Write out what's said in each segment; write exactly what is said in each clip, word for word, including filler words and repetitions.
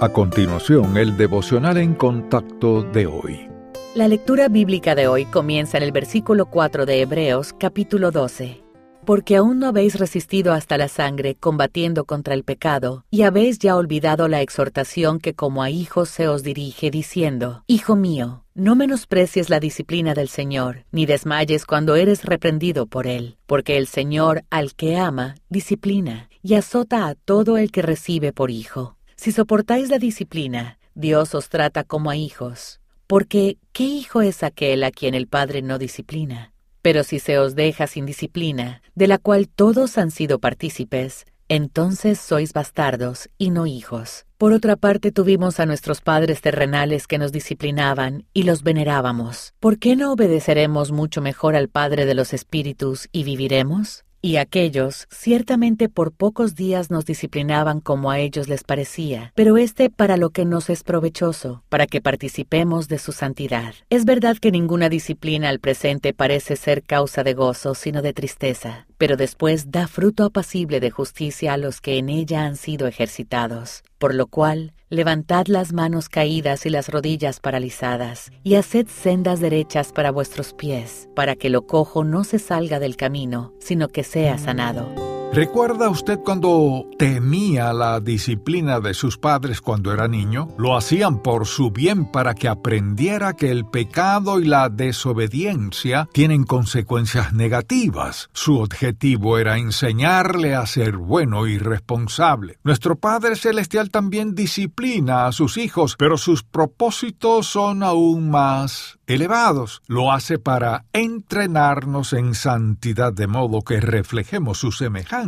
A continuación, el devocional en contacto de hoy. La lectura bíblica de hoy comienza en el versículo cuatro de Hebreos, capítulo doce. Porque aún no habéis resistido hasta la sangre, combatiendo contra el pecado, y habéis ya olvidado la exhortación que como a hijos se os dirige, diciendo, Hijo mío, no menosprecies la disciplina del Señor, ni desmayes cuando eres reprendido por Él, porque el Señor, al que ama, disciplina, y azota a todo el que recibe por hijo. Si soportáis la disciplina, Dios os trata como a hijos. Porque, ¿qué hijo es aquel a quien el Padre no disciplina? Pero si se os deja sin disciplina, de la cual todos han sido partícipes, entonces sois bastardos y no hijos. Por otra parte, tuvimos a nuestros padres terrenales que nos disciplinaban y los venerábamos. ¿Por qué no obedeceremos mucho mejor al Padre de los Espíritus y viviremos? Y aquellos, ciertamente por pocos días nos disciplinaban como a ellos les parecía, pero este para lo que nos es provechoso, para que participemos de su santidad. Es verdad que ninguna disciplina al presente parece ser causa de gozo, sino de tristeza, pero después da fruto apacible de justicia a los que en ella han sido ejercitados. Por lo cual, levantad las manos caídas y las rodillas paralizadas, y haced sendas derechas para vuestros pies, para que lo cojo no se salga del camino, sino que sea sanado. ¿Recuerda usted cuando temía la disciplina de sus padres cuando era niño? Lo hacían por su bien para que aprendiera que el pecado y la desobediencia tienen consecuencias negativas. Su objetivo era enseñarle a ser bueno y responsable. Nuestro Padre Celestial también disciplina a sus hijos, pero sus propósitos son aún más elevados. Lo hace para entrenarnos en santidad de modo que reflejemos su semejanza.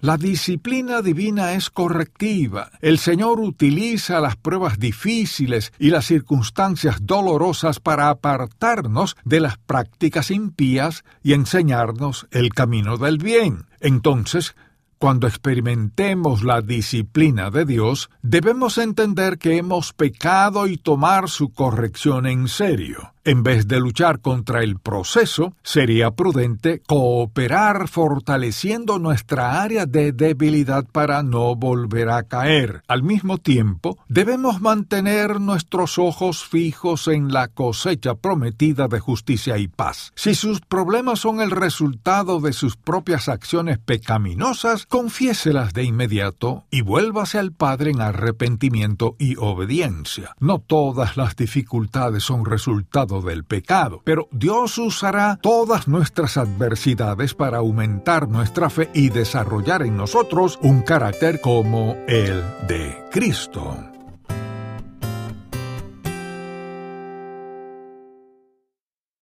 La disciplina divina es correctiva. El Señor utiliza las pruebas difíciles y las circunstancias dolorosas para apartarnos de las prácticas impías y enseñarnos el camino del bien. Entonces, cuando experimentemos la disciplina de Dios, debemos entender que hemos pecado y tomar su corrección en serio. En vez de luchar contra el proceso, sería prudente cooperar fortaleciendo nuestra área de debilidad para no volver a caer. Al mismo tiempo, debemos mantener nuestros ojos fijos en la cosecha prometida de justicia y paz. Si sus problemas son el resultado de sus propias acciones pecaminosas, confiéselas de inmediato y vuélvase al Padre en arrepentimiento y obediencia. No todas las dificultades son resultado del pecado, pero Dios usará todas nuestras adversidades para aumentar nuestra fe y desarrollar en nosotros un carácter como el de Cristo.